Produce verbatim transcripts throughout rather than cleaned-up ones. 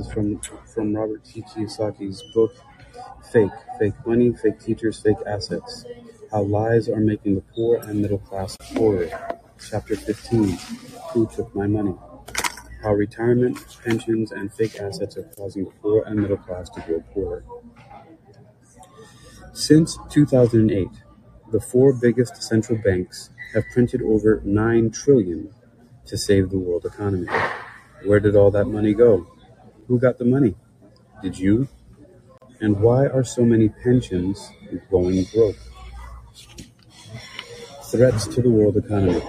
is from, from Robert T. Kiyosaki's book, Fake, Fake Money, Fake Teachers, Fake Assets, How Lies Are Making the Poor and Middle Class Poorer. Chapter fifteen, Who Took My Money? How Retirement, Pensions, and Fake Assets Are Causing the Poor and Middle Class to Grow Poorer. Since two thousand eight, the four biggest central banks have printed over nine trillion dollars to save the world economy. Where did all that money go? Who got the money? Did you? And why are so many pensions going broke? Threats to the world economy.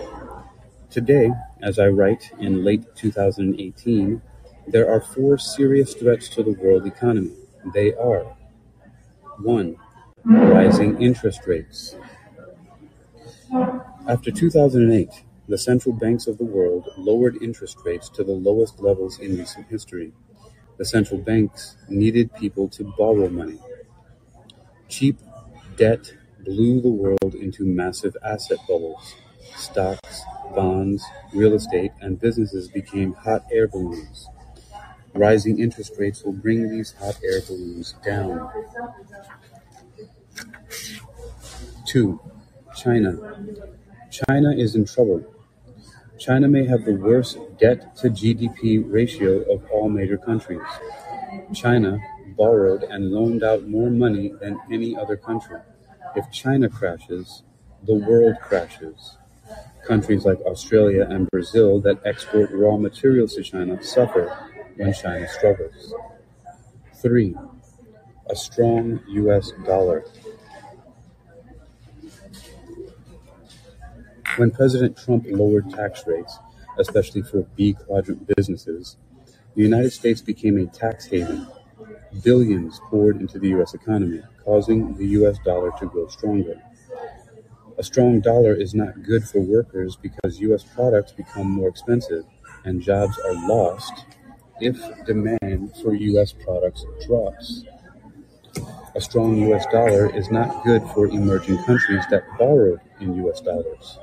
Today, as I write in late two thousand eighteen, there are four serious threats to the world economy. They are: one, rising interest rates. After two thousand eight, the central banks of the world lowered interest rates to the lowest levels in recent history. The central banks needed people to borrow money. Cheap debt blew the world into massive asset bubbles. Stocks, bonds, real estate, and businesses became hot air balloons. Rising interest rates will bring these hot air balloons down. Two, China. China is in trouble. China may have the worst debt-to-G D P ratio of all major countries. China borrowed and loaned out more money than any other country. If China crashes, the world crashes. Countries like Australia and Brazil that export raw materials to China suffer when China struggles. Three, a strong U S dollar. When President Trump lowered tax rates, especially for B-quadrant businesses, the United States became a tax haven. Billions poured into the U S economy, causing the U S dollar to grow stronger. A strong dollar is not good for workers because U S products become more expensive and jobs are lost if demand for U S products drops. A strong U S dollar is not good for emerging countries that borrow in U S dollars.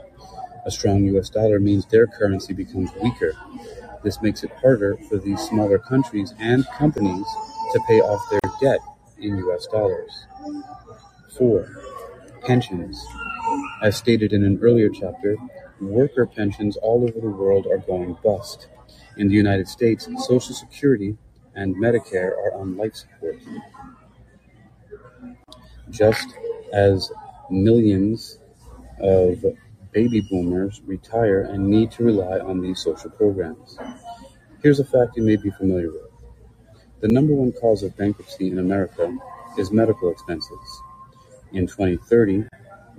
A strong U S dollar means their currency becomes weaker. This makes it harder for these smaller countries and companies to pay off their debt in U S dollars. Four, pensions. As stated in an earlier chapter, worker pensions all over the world are going bust. In the United States, Social Security and Medicare are on life support. Just as millions of baby boomers retire and need to rely on these social programs. Here's a fact you may be familiar with. The number one cause of bankruptcy in America is medical expenses. In twenty thirty,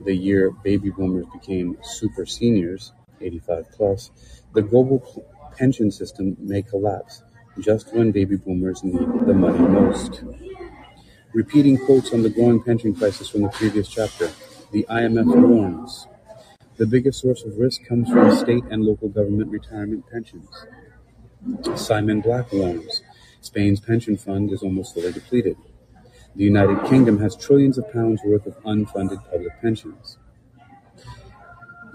the year baby boomers became super seniors, eighty-five plus, the global pension system may collapse just when baby boomers need the money most. Repeating quotes on the growing pension crisis from the previous chapter, the I M F warns, the biggest source of risk comes from state and local government retirement pensions. Simon Black warns, Spain's pension fund is almost fully depleted. The United Kingdom has trillions of pounds worth of unfunded public pensions.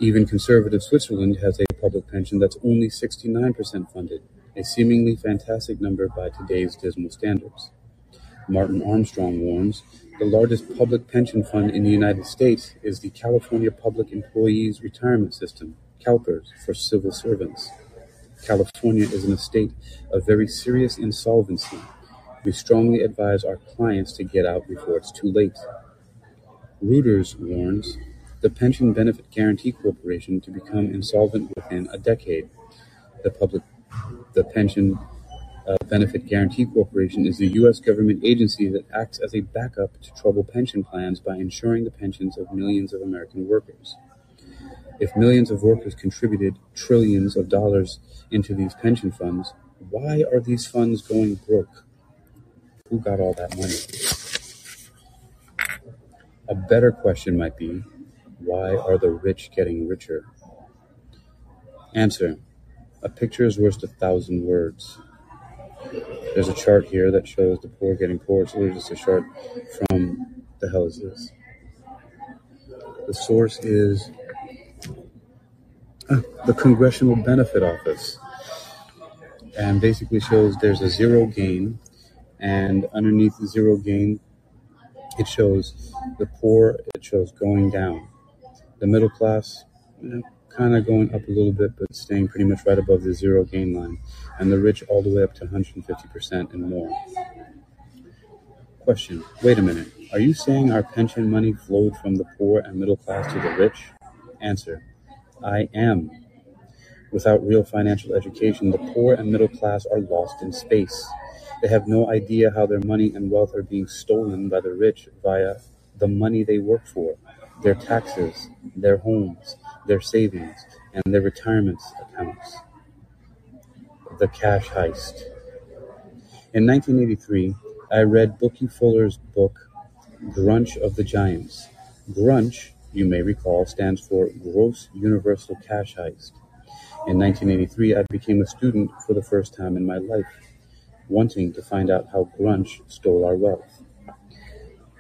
Even conservative Switzerland has a public pension that's only sixty-nine percent funded, a seemingly fantastic number by today's dismal standards. Martin Armstrong warns, the largest public pension fund in the United States is the California Public Employees Retirement System, CalPERS, for civil servants. California is in a state of very serious insolvency. We strongly advise our clients to get out before it's too late. Reuters warns, the Pension Benefit Guarantee Corporation to become insolvent within a decade. The public, the pension Uh, Benefit Guarantee Corporation is the U S government agency that acts as a backup to troubled pension plans by ensuring the pensions of millions of American workers. If millions of workers contributed trillions of dollars into these pension funds, why are these funds going broke? Who got all that money? A better question might be, why are the rich getting richer? Answer: a picture is worth a thousand words. There's a chart here that shows the poor getting poorer. It's really just a chart from, the hell is this? The source is uh, the Congressional Benefit Office. and basically shows there's a zero gain, and underneath the zero gain, it shows the poor, it shows going down. The middle class, you know, kind of going up a little bit, but staying pretty much right above the zero gain line, and the rich all the way up to one hundred fifty percent and more. Question, wait a minute, are you saying our pension money flowed from the poor and middle class to the rich? Answer, I am. Without real financial education, the poor and middle class are lost in space. They have no idea how their money and wealth are being stolen by the rich via the money they work for, their taxes, their homes, their savings, and their retirement accounts. The Cash Heist. In nineteen eighty-three, I read Bookie Fuller's book, Grunch of the Giants. Grunch, you may recall, stands for Gross Universal Cash Heist. In nineteen eighty-three, I became a student for the first time in my life, wanting to find out how Grunch stole our wealth.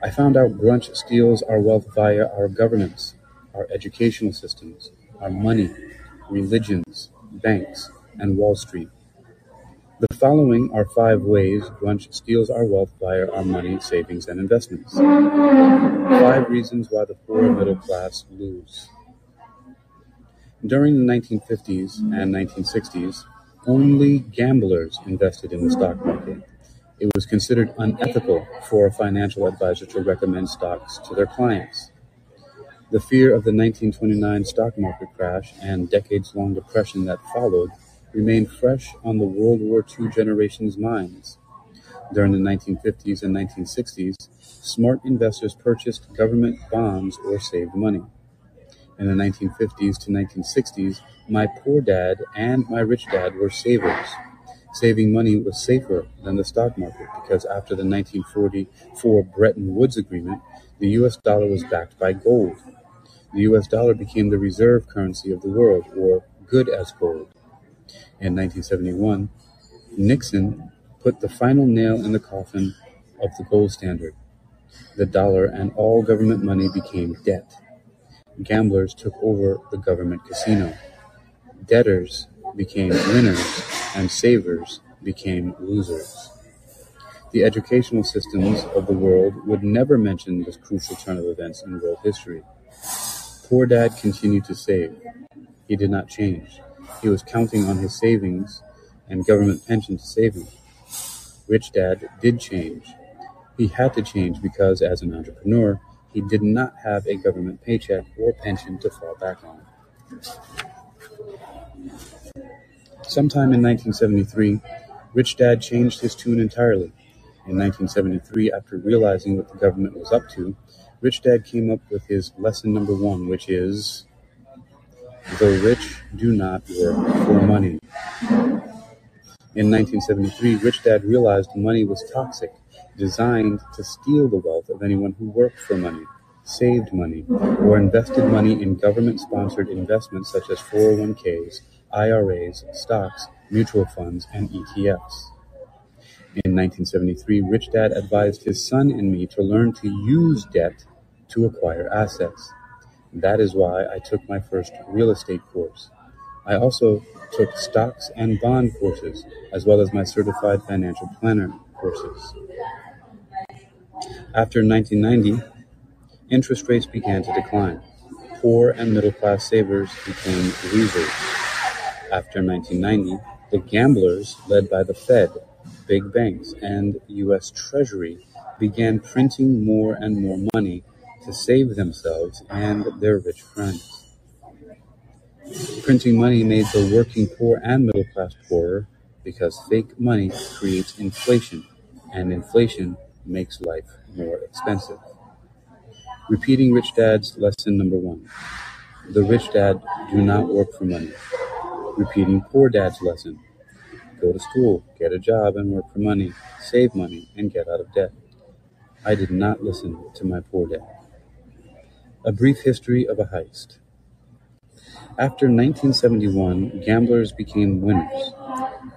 I found out Grunch steals our wealth via our governments, our educational systems, our money, religions, banks, and Wall Street. The following are five ways Grunch steals our wealth via our money, savings, and investments. Five reasons why the poor and middle class lose. During the nineteen fifties and nineteen sixties, only gamblers invested in the stock market. It was considered unethical for a financial advisor to recommend stocks to their clients. The fear of the nineteen twenty-nine stock market crash and decades-long depression that followed remained fresh on the World War Two generation's minds. During the nineteen fifties and nineteen sixties, smart investors purchased government bonds or saved money. In the nineteen fifties to nineteen sixties, my poor dad and my rich dad were savers. Saving money was safer than the stock market because after the nineteen forty-four Bretton Woods Agreement, the U S dollar was backed by gold. The U S dollar became the reserve currency of the world, or good as gold. In nineteen seventy-one, Nixon put the final nail in the coffin of the gold standard. The dollar and all government money became debt. Gamblers took over the government casino. Debtors became winners, and savers became losers. The educational systems of the world would never mention this crucial turn of events in world history. Poor Dad continued to save. He did not change. He was counting on his savings and government pension to save him. Rich Dad did change. He had to change because, as an entrepreneur, he did not have a government paycheck or pension to fall back on. Sometime in nineteen seventy-three, Rich Dad changed his tune entirely. In nineteen seventy-three, after realizing what the government was up to, Rich Dad came up with his lesson number one, which is, the rich do not work for money. In nineteen seventy-three, Rich Dad realized money was toxic, designed to steal the wealth of anyone who worked for money, saved money, or invested money in government-sponsored investments such as four oh one Ks, I R As, stocks, mutual funds, and E T Fs. In nineteen seventy-three, Rich Dad advised his son and me to learn to use debt to acquire assets. That is why I took my first real estate course. I also took stocks and bond courses, as well as my certified financial planner courses. After nineteen ninety, interest rates began to decline. Poor and middle-class savers became losers. After nineteen ninety, the gamblers, led by the Fed, big banks, and U S Treasury, began printing more and more money to save themselves and their rich friends. Printing money made the working poor and middle class poorer because fake money creates inflation, and inflation makes life more expensive. Repeating Rich Dad's lesson number one, the rich dad do not work for money. Repeating Poor Dad's lesson, go to school, get a job and work for money, save money, and get out of debt. I did not listen to my poor dad. A brief history of a heist. After nineteen seventy-one, gamblers became winners.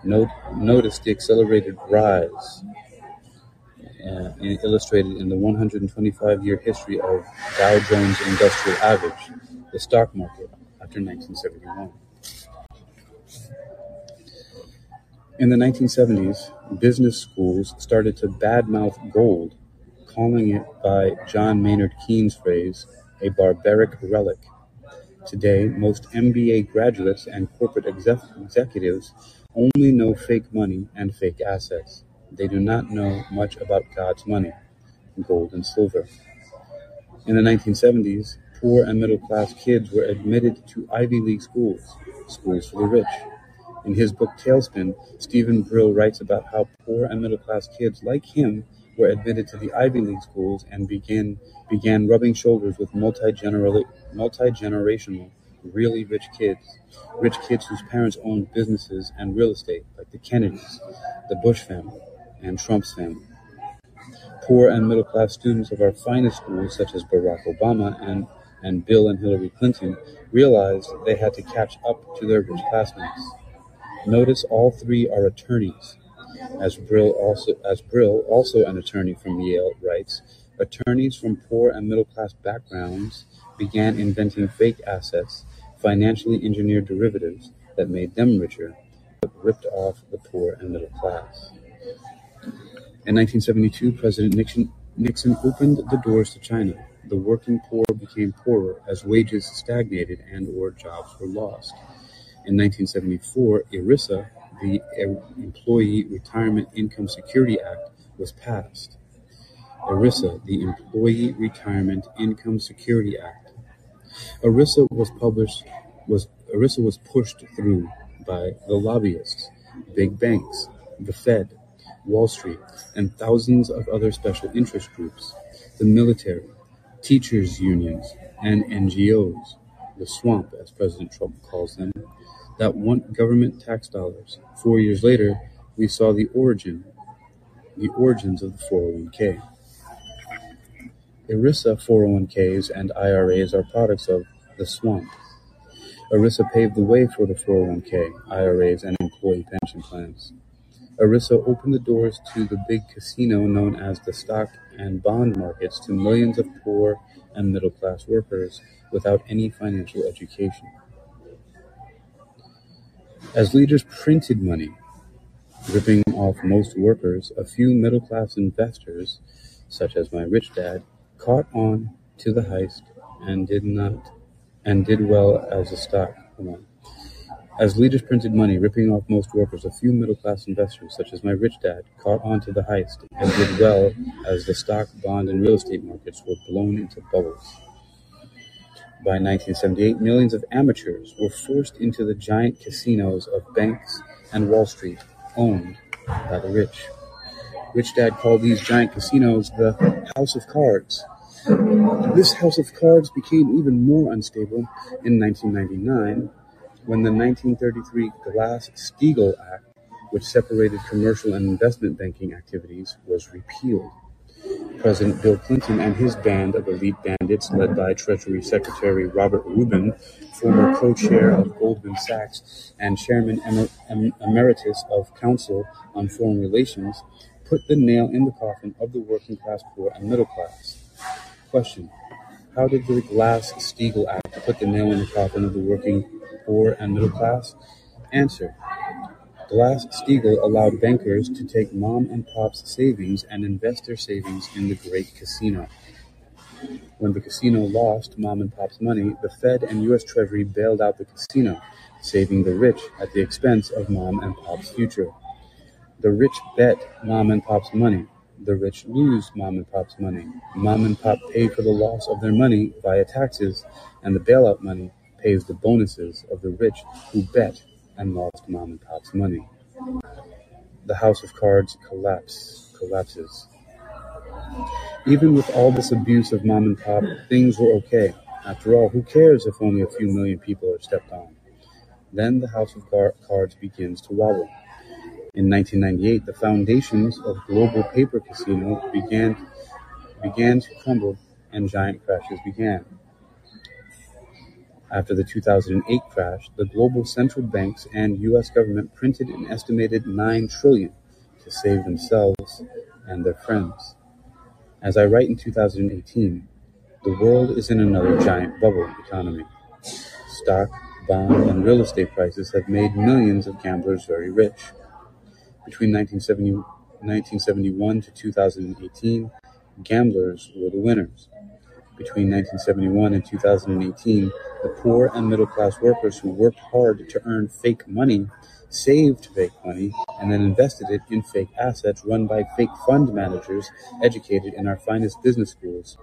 Note, notice the accelerated rise uh, illustrated in the one hundred twenty-five year history of Dow Jones Industrial Average, the stock market, after nineteen seventy-one. In the nineteen seventies, business schools started to badmouth gold, calling it by John Maynard Keynes' phrase, a barbaric relic. Today, most M B A graduates and corporate exec- executives only know fake money and fake assets. They do not know much about God's money, gold and silver. In the nineteen seventies, poor and middle-class kids were admitted to Ivy League schools, schools for the rich. In his book Tailspin, Stephen Brill writes about how poor and middle-class kids like him were admitted to the Ivy League schools and began began rubbing shoulders with multi-genera- multi-generational, really rich kids, rich kids whose parents owned businesses and real estate, like the Kennedys, the Bush family, and Trump's family. Poor and middle-class students of our finest schools, such as Barack Obama and, and Bill and Hillary Clinton, realized they had to catch up to their rich classmates. Notice all three are attorneys. As Brill, also, as Brill, also an attorney from Yale, writes, attorneys from poor and middle-class backgrounds began inventing fake assets, financially engineered derivatives that made them richer, but ripped off the poor and middle class. In nineteen seventy-two, President Nixon, Nixon opened the doors to China. The working poor became poorer as wages stagnated and or jobs were lost. In nineteen seventy-four, ERISA, the Employee Retirement Income Security Act, was passed. ERISA, the Employee Retirement Income Security Act. ERISA was published, was ERISA was pushed through by the lobbyists, big banks, the Fed, Wall Street, and thousands of other special interest groups, the military, teachers' unions, and N G Os, the swamp, as President Trump calls them, that want government tax dollars. Four years later, we saw the origin, the origins of the four oh one k. ERISA four oh one k's and I R As are products of the swamp. ERISA paved the way for the four oh one k, I R As, and employee pension plans. ERISA opened the doors to the big casino known as the stock and bond markets to millions of poor and middle-class workers without any financial education. As leaders printed money, ripping off most workers, a few middle-class investors, such as my rich dad, caught on to the heist and did not and did well as a stock. Come on. As leaders printed money, ripping off most workers, a few middle-class investors, such as my rich dad, caught on to the heist and did well as the stock, bond, and real estate markets were blown into bubbles. By nineteen seventy-eight, millions of amateurs were forced into the giant casinos of banks and Wall Street, owned by the rich. Rich Dad called these giant casinos the House of Cards. This House of Cards became even more unstable in nineteen ninety-nine, when the nineteen thirty-three Glass-Steagall Act, which separated commercial and investment banking activities, was repealed. President Bill Clinton and his band of elite bandits, led by Treasury Secretary Robert Rubin, former co-chair of Goldman Sachs and chairman emer- em- emeritus of Council on Foreign Relations, put the nail in the coffin of the working class, poor, and middle class. Question: how did the Glass-Steagall Act put the nail in the coffin of the working poor and middle class? Answer: Glass-Steagall allowed bankers to take mom and pop's savings and invest their savings in the great casino. When the casino lost mom and pop's money, the Fed and U S Treasury bailed out the casino, saving the rich at the expense of mom and pop's future. The rich bet mom and pop's money. The rich lose mom and pop's money. Mom and pop pay for the loss of their money via taxes, and the bailout money pays the bonuses of the rich who bet and lost mom and pop's money. The House of Cards collapse, collapses. Even with all this abuse of mom and pop, things were okay. After all, who cares if only a few million people are stepped on? Then the House of Car- Cards begins to wobble. In nineteen ninety-eight, the foundations of global paper casino began, began to crumble and giant crashes began. After the two thousand eight crash, the global central banks and U S government printed an estimated nine trillion dollars to save themselves and their friends. As I write in two thousand eighteen, the world is in another giant bubble economy. Stock, bond, and real estate prices have made millions of gamblers very rich. Between nineteen seventy, nineteen seventy-one to two thousand eighteen, gamblers were the winners. Between nineteen seventy-one and two thousand eighteen, the poor and middle-class workers who worked hard to earn fake money saved fake money and then invested it in fake assets run by fake fund managers educated in our finest business schools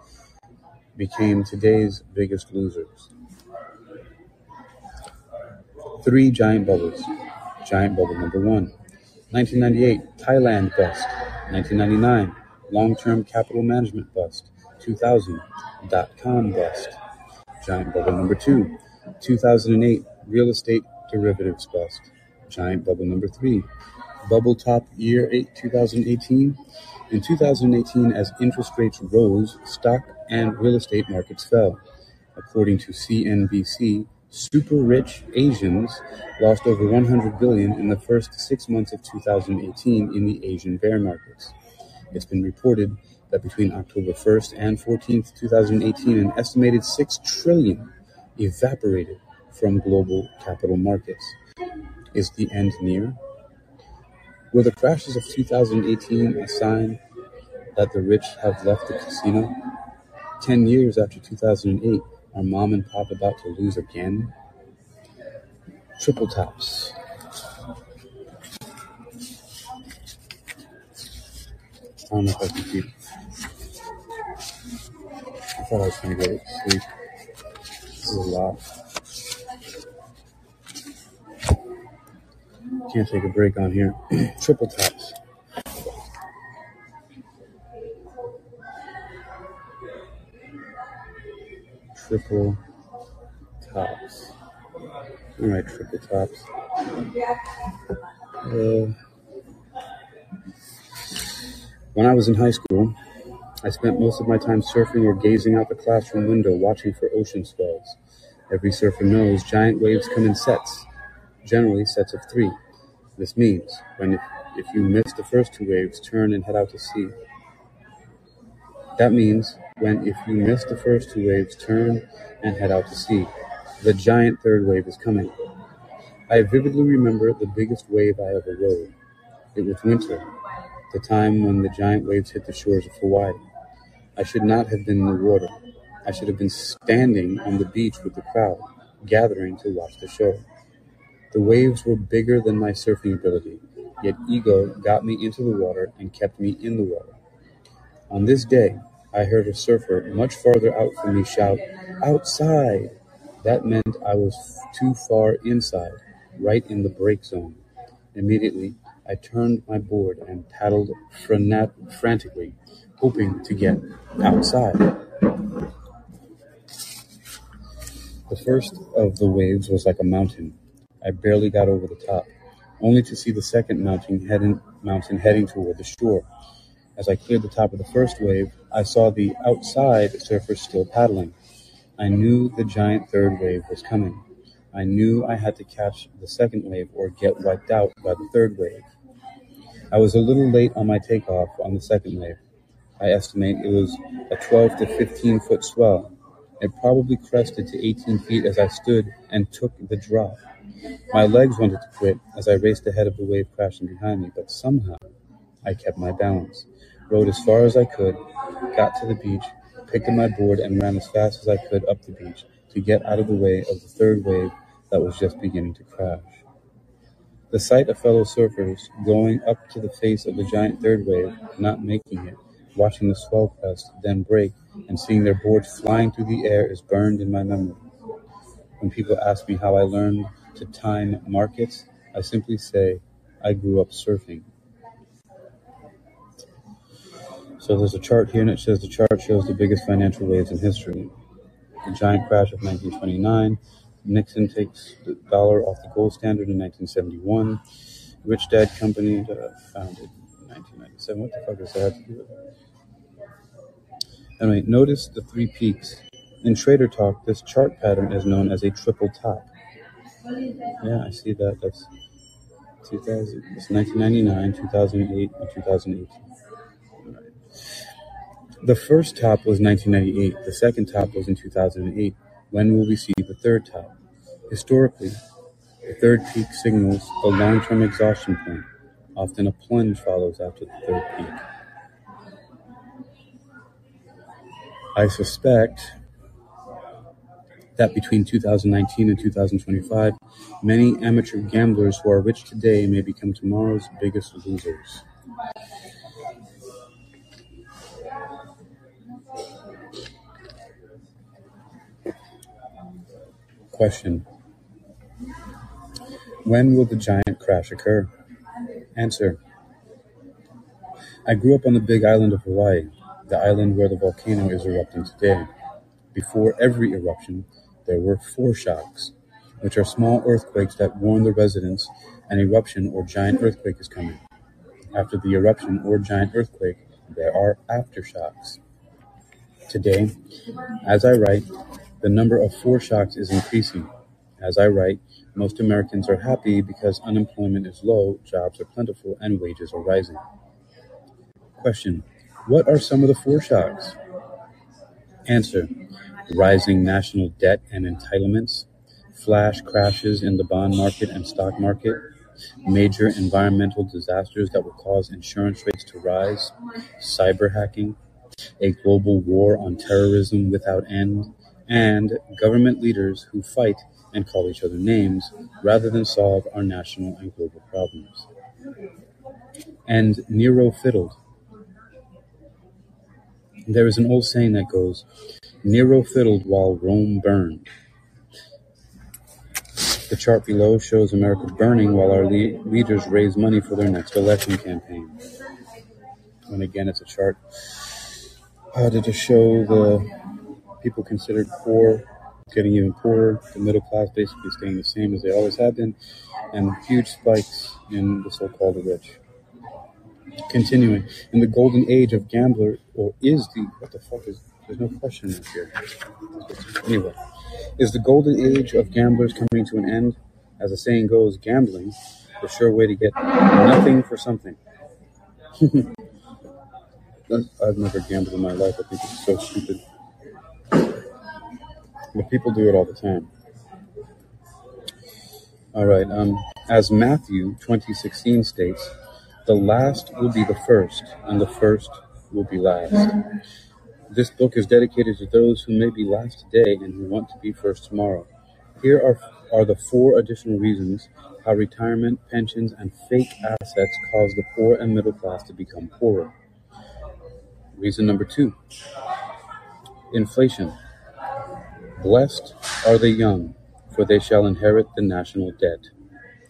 became today's biggest losers. Three giant bubbles. Giant bubble number one, nineteen ninety-eight, Thailand bust. nineteen ninety-nine, long-term capital management bust. two thousand, dot-com bust. Giant bubble number two, two thousand eight, real estate derivatives bust. Giant bubble number three, bubble top year eight, two thousand eighteen. In two thousand eighteen, as interest rates rose, stock and real estate markets fell. According to C N B C, super-rich Asians lost over one hundred billion dollars in the first six months of two thousand eighteen in the Asian bear markets. It's been reported that between October first and fourteenth, two thousand eighteen, an estimated six trillion dollars evaporated from global capital markets. Is the end near? Were the crashes of two thousand eighteen a sign that the rich have left the casino? Ten years after two thousand eight, are mom and pop about to lose again? Triple tops. I don't know if I can keep. I thought I was going to go to sleep. This is a lot. Can't take a break on here. Triple tops. Triple tops. All right, triple tops. Uh, when I was in high school, I spent most of my time surfing or gazing out the classroom window, watching for ocean swells. Every surfer knows giant waves come in sets, generally sets of three. This means when if, if you miss the first two waves, turn and head out to sea. That means when if you miss the first two waves, turn and head out to sea. The giant third wave is coming. I vividly remember the biggest wave I ever rode. It was winter, the time when the giant waves hit the shores of Hawaii. I should not have been in the water. I should have been standing on the beach with the crowd, gathering to watch the show. The waves were bigger than my surfing ability, yet ego got me into the water and kept me in the water. On this day, I heard a surfer much farther out from me shout, "Outside!" That meant I was f- too far inside, right in the break zone. Immediately, I turned my board and paddled fran- frantically, hoping to get outside. The first of the waves was like a mountain. I barely got over the top, only to see the second mountain heading, mountain heading toward the shore. As I cleared the top of the first wave, I saw the outside surfers still paddling. I knew the giant third wave was coming. I knew I had to catch the second wave or get wiped out by the third wave. I was a little late on my takeoff on the second wave. I estimate it was a twelve to fifteen foot swell. It probably crested to eighteen feet as I stood and took the drop. My legs wanted to quit as I raced ahead of the wave crashing behind me, but somehow I kept my balance, rode as far as I could, got to the beach, picked up my board, and ran as fast as I could up the beach to get out of the way of the third wave that was just beginning to crash. The sight of fellow surfers going up to the face of the giant third wave, not making it, watching the swell crest, then break, and seeing their boards flying through the air is burned in my memory. When people ask me how I learned to time markets, I simply say, I grew up surfing. So there's a chart here, and it says the chart shows the biggest financial waves in history. The giant crash of nineteen twenty-nine, Nixon takes the dollar off the gold standard in nineteen seventy-one, Rich Dad Company founded in nineteen ninety-seven. What the fuck does that have to do with that? Anyway, notice the three peaks. In trader talk, this chart pattern is known as a triple top. Yeah, I see that. That's two thousand, it's nineteen ninety-nine, two thousand eight, and two thousand eighteen. The first top was nineteen ninety-eight. The second top was in two thousand eight. When will we see the third top? Historically, the third peak signals the long-term exhaustion point. Often a plunge follows after the third peak. I suspect that between two thousand nineteen and two thousand twenty-five, many amateur gamblers who are rich today may become tomorrow's biggest losers. Question. When will the giant crash occur? Answer. I grew up on the big island of Hawaii, the island where the volcano is erupting today. Before every eruption, there were foreshocks, which are small earthquakes that warn the residents an eruption or giant earthquake is coming. After the eruption or giant earthquake, there are aftershocks. Today, as I write, the number of foreshocks is increasing. As I write, most Americans are happy because unemployment is low, jobs are plentiful, and wages are rising. Question. What are some of the foreshocks? Answer. Rising national debt and entitlements, flash crashes in the bond market and stock market, major environmental disasters that will cause insurance rates to rise, cyber hacking, a global war on terrorism without end, and government leaders who fight and call each other names rather than solve our national and global problems. And Nero fiddled. There is an old saying that goes, Nero fiddled while Rome burned. The chart below shows America burning while our le- leaders raise money for their next election campaign. And again, it's a chart uh, to just show the people considered poor getting even poorer, the middle class basically staying the same as they always have been, and huge spikes in the so-called rich. Continuing, in the golden age of gambler, or is the, what the fuck is, there's no question here. Anyway, is the golden age of gamblers coming to an end? As the saying goes, gambling, the sure way to get nothing for something. I've never gambled in my life. I think it's so stupid. But people do it all the time. All right. Um, as Matthew twenty sixteen states, the last will be the first, and the first will be last. This book is dedicated to those who may be last today and who want to be first tomorrow. Here are, are the four additional reasons how retirement, pensions, and fake assets cause the poor and middle class to become poorer. Reason number two, inflation. Blessed are the young, for they shall inherit the national debt.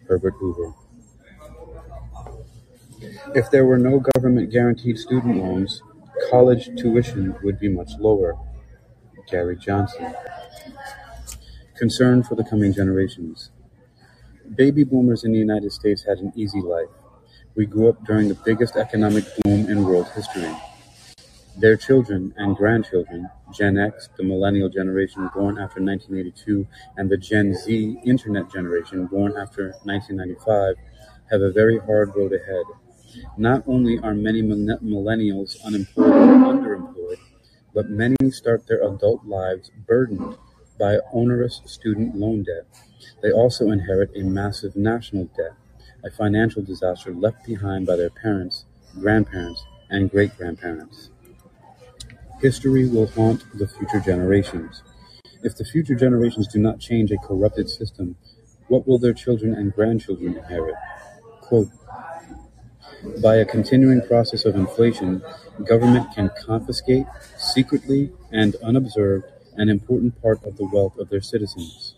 Herbert Hoover. If there were no government-guaranteed student loans, college tuition would be much lower. Gary Johnson. Concern for the coming generations. Baby boomers in the United States had an easy life. We grew up during the biggest economic boom in world history. Their children and grandchildren, Gen X, the millennial generation born after nineteen eighty-two, and the Gen Z internet generation born after nineteen ninety-five, have a very hard road ahead. Not only are many millennials unemployed or underemployed, but many start their adult lives burdened by onerous student loan debt. They also inherit a massive national debt, a financial disaster left behind by their parents, grandparents, and great-grandparents. History will haunt the future generations. If the future generations do not change a corrupted system, what will their children and grandchildren inherit? Quote, by a continuing process of inflation, government can confiscate, secretly and unobserved, an important part of the wealth of their citizens.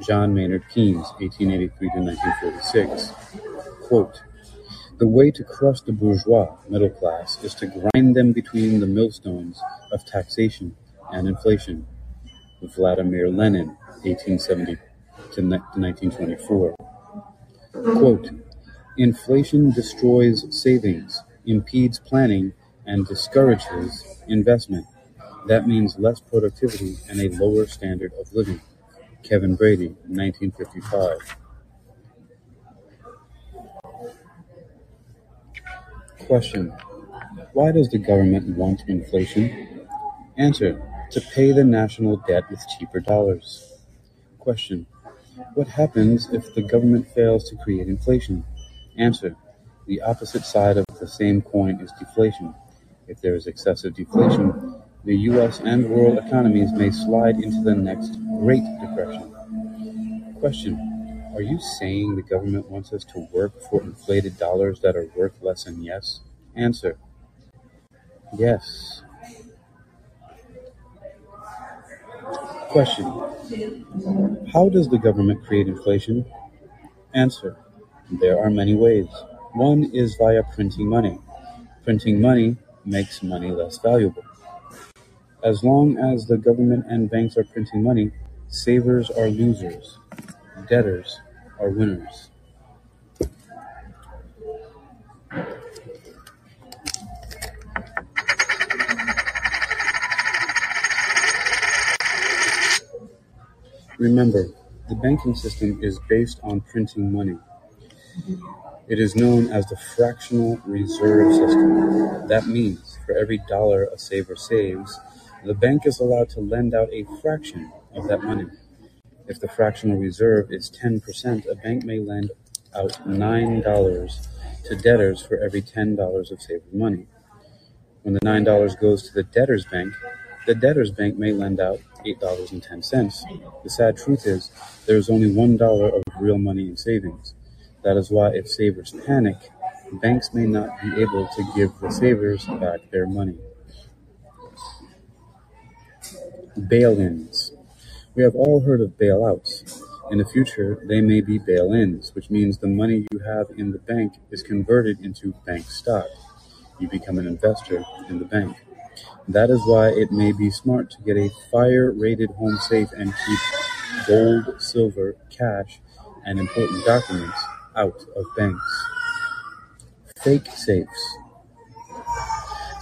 John Maynard Keynes, eighteen eighty-three to nineteen forty-six. Quote, the way to crush the bourgeois middle class is to grind them between the millstones of taxation and inflation. Vladimir Lenin, eighteen seventy to nineteen twenty-four. Quote, inflation destroys savings, impedes planning, and discourages investment. That means less productivity and a lower standard of living. Kevin Brady, nineteen fifty-five. Question. Why does the government want inflation? Answer. To pay the national debt with cheaper dollars. Question. What happens if the government fails to create inflation? Answer. The opposite side of the same coin is deflation. If there is excessive deflation, the U S and world economies may slide into the next Great Depression. Question: are you saying the government wants us to work for inflated dollars that are worth less than yes? Answer: yes. Question: how does the government create inflation? Answer: there are many ways. One is via printing money. Printing money makes money less valuable. As long as the government and banks are printing money, savers are losers, debtors are winners. Remember, the banking system is based on printing money. It is known as the fractional reserve system. That means for every dollar a saver saves, the bank is allowed to lend out a fraction of that money. If the fractional reserve is ten percent, a bank may lend out nine dollars to debtors for every ten dollars of saved money. When the nine dollars goes to the debtor's bank, the debtor's bank may lend out eight dollars and ten cents. The sad truth is, there is only one dollar of real money in savings. That is why if savers panic, banks may not be able to give the savers back their money. Bail-ins. We have all heard of bailouts. In the future, they may be bail-ins, which means the money you have in the bank is converted into bank stock. You become an investor in the bank. That is why it may be smart to get a fire-rated home safe and keep gold, silver, cash, and important documents out of banks. Fake safes.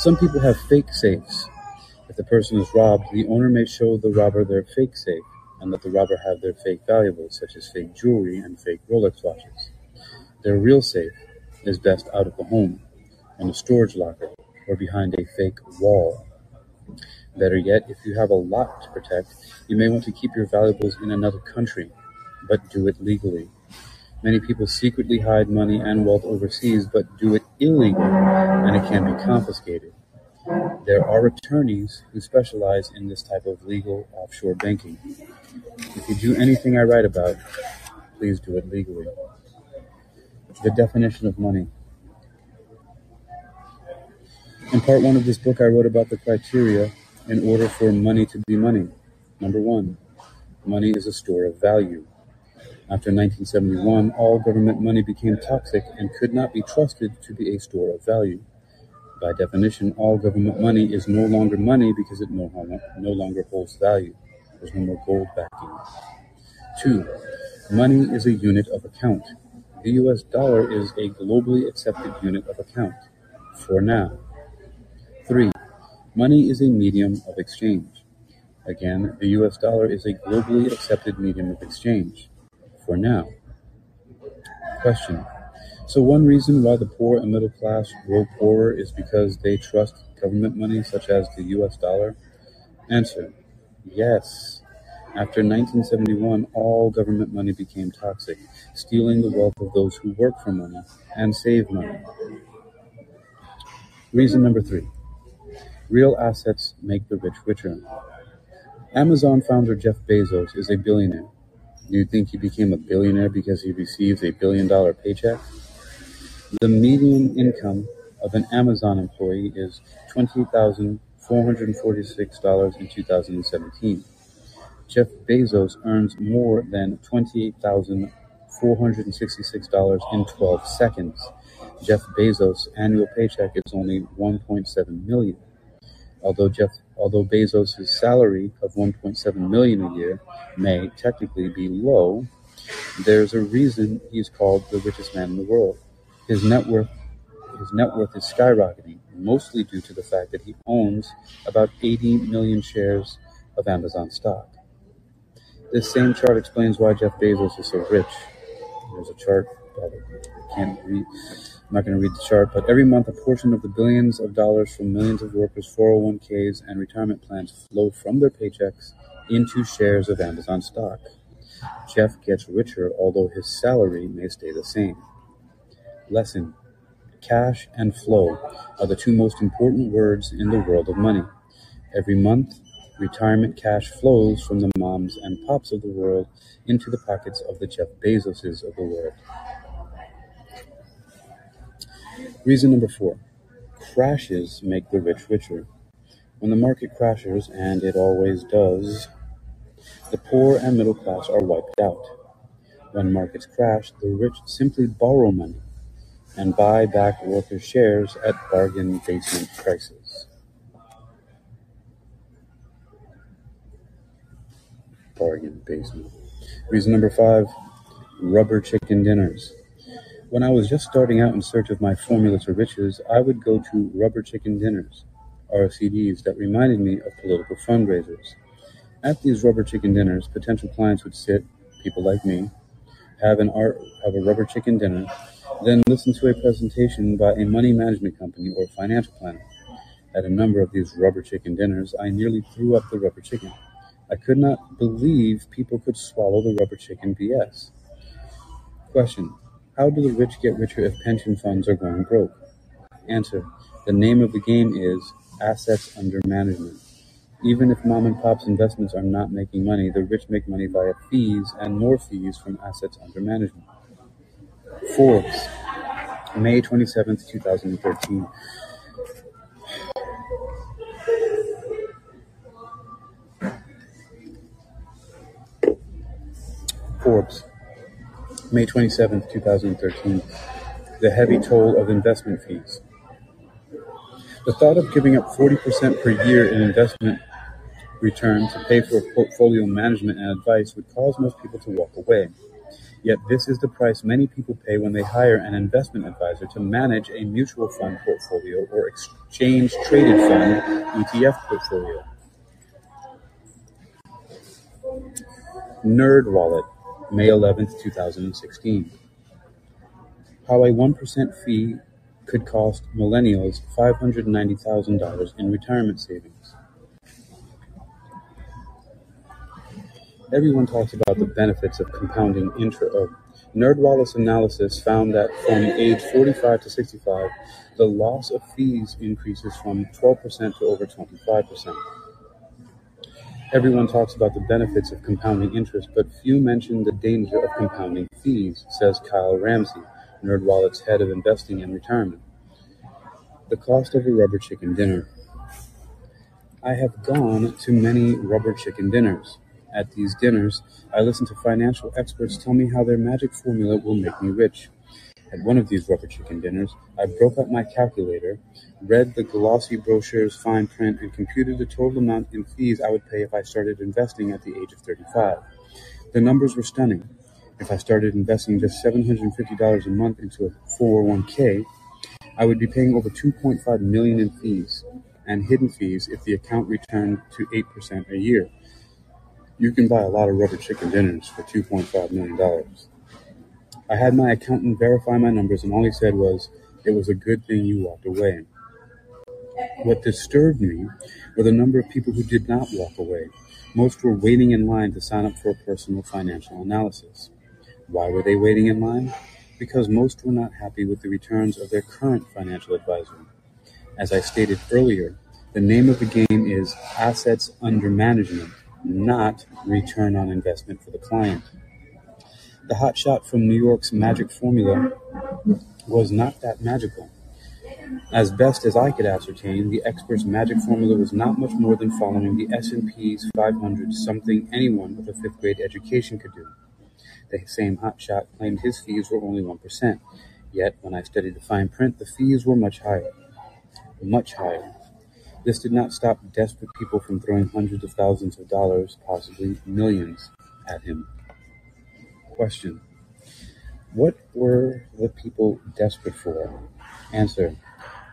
Some people have fake safes. If the person is robbed, the owner may show the robber their fake safe and let the robber have their fake valuables, such as fake jewelry and fake Rolex watches. Their real safe is best out of the home, in a storage locker, or behind a fake wall. Better yet, if you have a lot to protect, you may want to keep your valuables in another country, but do it legally. Many people secretly hide money and wealth overseas, but do it illegally, and it can be confiscated. There are attorneys who specialize in this type of legal offshore banking. If you do anything I write about, please do it legally. The definition of money. In part one of this book, I wrote about the criteria in order for money to be money. Number one, money is a store of value. After nineteen seventy-one, all government money became toxic and could not be trusted to be a store of value. By definition, all government money is no longer money because it no, no longer holds value. There's no more gold backing. Two, money is a unit of account. The U S dollar is a globally accepted unit of account, for now. Three, money is a medium of exchange. Again, the U S dollar is a globally accepted medium of exchange, for now. Question: so one reason why the poor and middle class grow poorer is because they trust government money, such as the U S dollar? Answer: yes. After nineteen seventy-one, all government money became toxic, stealing the wealth of those who work for money and save money. Reason number three: real assets make the rich richer. Amazon founder Jeff Bezos is a billionaire. Do you think he became a billionaire because he receives a billion-dollar paycheck? The median income of an Amazon employee is twenty-eight thousand four hundred forty-six dollars in two thousand seventeen. Jeff Bezos earns more than twenty-eight thousand four hundred sixty-six dollars in twelve seconds. Jeff Bezos' annual paycheck is only one point seven million dollars. Although Jeff Although Bezos' salary of one point seven million dollars a year may technically be low, there's a reason he's called the richest man in the world. His net worth, his net worth is skyrocketing, mostly due to the fact that he owns about eighty million shares of Amazon stock. This same chart explains why Jeff Bezos is so rich. There's a chart that I can't read. I'm not going to read the chart, but every month a portion of the billions of dollars from millions of workers' four oh one K's and retirement plans flow from their paychecks into shares of Amazon stock. Jeff gets richer, although his salary may stay the same. Lesson: Cash and flow are the two most important words in the world of money. Every month, retirement cash flows from the moms and pops of the world into the pockets of the Jeff Bezoses of the world. Reason number four, crashes make the rich richer. When the market crashes, and it always does, the poor and middle class are wiped out. When markets crash, the rich simply borrow money and buy back workers' shares at bargain basement prices. Bargain basement. Reason number five, rubber chicken dinners. When I was just starting out in search of my formula to riches, I would go to rubber chicken dinners, R C Ds, that reminded me of political fundraisers. At these rubber chicken dinners, potential clients would sit, people like me, have an art, have a rubber chicken dinner, then listen to a presentation by a money management company or financial planner. At a number of these rubber chicken dinners, I nearly threw up the rubber chicken. I could not believe people could swallow the rubber chicken B S. Question. How do the rich get richer if pension funds are going broke? Answer, the name of the game is assets under management. Even if mom and pop's investments are not making money, the rich make money via fees and more fees from assets under management. Forbes, May twenty-seventh, two thousand thirteen. Forbes. May twenty-seventh, two thousand thirteen, the heavy toll of investment fees. The thought of giving up forty percent per year in investment return to pay for portfolio management and advice would cause most people to walk away. Yet this is the price many people pay when they hire an investment advisor to manage a mutual fund portfolio or exchange traded fund E T F portfolio. NerdWallet. May eleventh, two thousand sixteen. How a one percent fee could cost millennials five hundred ninety thousand dollars in retirement savings. Everyone talks about the benefits of compounding interest. NerdWallet's analysis found that from age forty-five to sixty-five, the loss of fees increases from twelve percent to over twenty-five percent. Everyone talks about the benefits of compounding interest, but few mention the danger of compounding fees, says Kyle Ramsey, NerdWallet's head of investing and retirement. The cost of a rubber chicken dinner. I have gone to many rubber chicken dinners. At these dinners, I listen to financial experts tell me how their magic formula will make me rich. At one of these rubber chicken dinners, I broke out my calculator, read the glossy brochure's fine print, and computed the total amount in fees I would pay if I started investing at the age of thirty-five. The numbers were stunning. If I started investing just seven hundred fifty dollars a month into a four oh one k, I would be paying over two point five million dollars in fees and hidden fees if the account returned to eight percent a year. You can buy a lot of rubber chicken dinners for two point five million dollars. I had my accountant verify my numbers, and all he said was, it was a good thing you walked away. What disturbed me were the number of people who did not walk away. Most were waiting in line to sign up for a personal financial analysis. Why were they waiting in line? Because most were not happy with the returns of their current financial advisor. As I stated earlier, the name of the game is assets under management, not return on investment for the client. The hot shot from New York's magic formula was not that magical. As best as I could ascertain, the expert's magic formula was not much more than following the S and P's five hundred, something anyone with a fifth grade education could do. The same hot shot claimed his fees were only one percent, yet when I studied the fine print, the fees were much higher. Much higher. This did not stop desperate people from throwing hundreds of thousands of dollars, possibly millions, at him. Question. What were the people desperate for? Answer.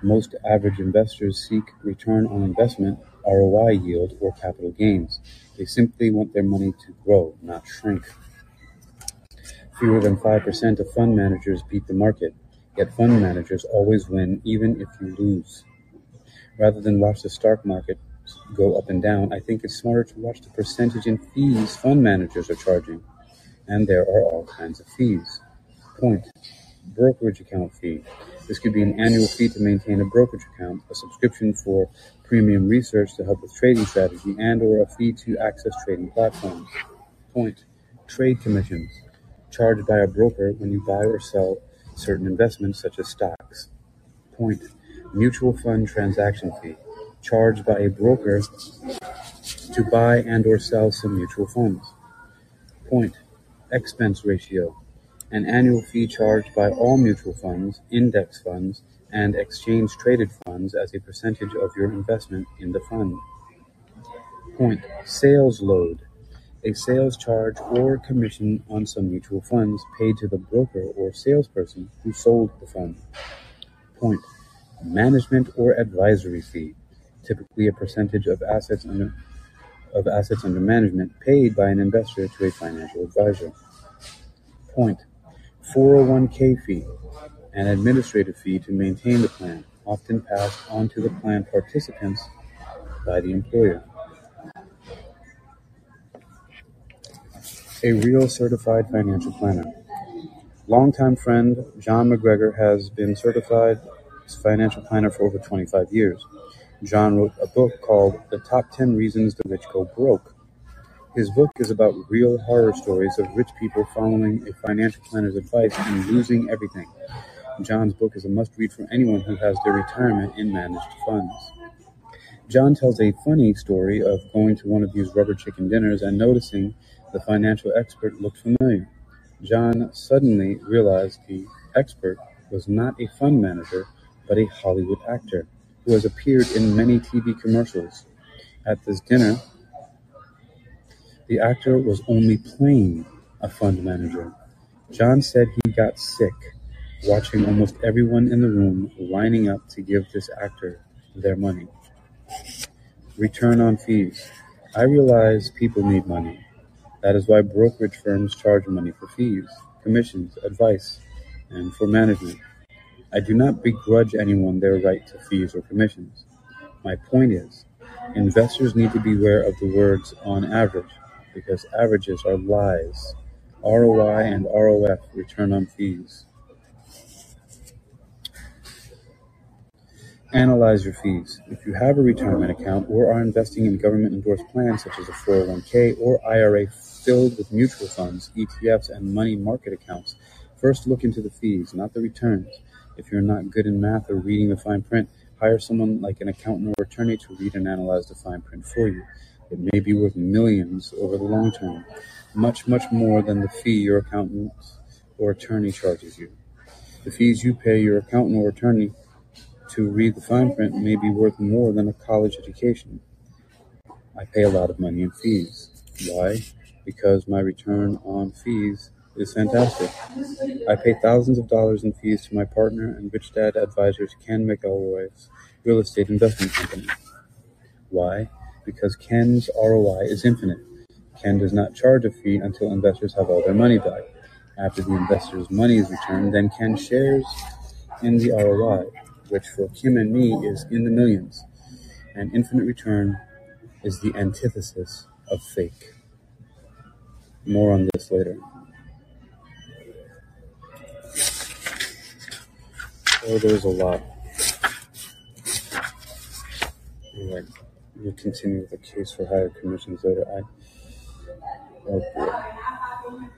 Most average investors seek return on investment, R O I yield, or capital gains. They simply want their money to grow, not shrink. Fewer than five percent of fund managers beat the market, yet fund managers always win even if you lose. Rather than watch the stock market go up and down, I think it's smarter to watch the percentage in fees fund managers are charging. And there are all kinds of fees. Point. Brokerage account fee. This could be an annual fee to maintain a brokerage account, a subscription for premium research to help with trading strategy, and or a fee to access trading platforms. Point. Trade commissions charged by a broker when you buy or sell certain investments such as stocks. Point. Mutual fund transaction fee charged by a broker to buy and or sell some mutual funds. Point. Expense ratio, an annual fee charged by all mutual funds, index funds, and exchange traded funds as a percentage of your investment in the fund. Point. Sales load, a sales charge or commission on some mutual funds paid to the broker or salesperson who sold the fund. Point. Management or advisory fee, typically a percentage of assets under of assets under management paid by an investor to a financial advisor. Point. four oh one k fee, an administrative fee to maintain the plan, often passed on to the plan participants by the employer. A real certified financial planner. Longtime friend John McGregor has been certified financial planner for over twenty-five years. John wrote a book called The Top ten Reasons the Rich Go Broke. His book is about real horror stories of rich people following a financial planner's advice and losing everything. John's book is a must-read for anyone who has their retirement in managed funds. John tells a funny story of going to one of these rubber chicken dinners and noticing the financial expert looked familiar. John suddenly realized the expert was not a fund manager, but a Hollywood actor who has appeared in many T V commercials. At this dinner, the actor was only playing a fund manager. John said he got sick watching almost everyone in the room lining up to give this actor their money. Return on fees. I realize people need money. That is why brokerage firms charge money for fees, commissions, advice, and for management. I do not begrudge anyone their right to fees or commissions. My point is, investors need to be aware of the words "on average," because averages are lies. R O I and R O F, return on fees. Analyze your fees. If you have a retirement account or are investing in government-endorsed plans such as a four oh one k or I R A filled with mutual funds, E T Fs, and money market accounts, first look into the fees, not the returns. If you're not good in math or reading the fine print, hire someone like an accountant or attorney to read and analyze the fine print for you. It may be worth millions over the long term, much, much more than the fee your accountant or attorney charges you. The fees you pay your accountant or attorney to read the fine print may be worth more than a college education. I pay a lot of money in fees. Why? Because my return on fees is fantastic. I pay thousands of dollars in fees to my partner and Rich Dad Advisors Ken McElroy's real estate investment company. Why? Because Ken's R O I is infinite. Ken does not charge a fee until investors have all their money back. After the investor's money is returned, then Ken shares in the R O I, which for Kim and me is in the millions. An infinite return is the antithesis of fake. More on this later. Oh, there's a lot. Anyway, we'll continue with the case for higher commissions later. I, oh boy.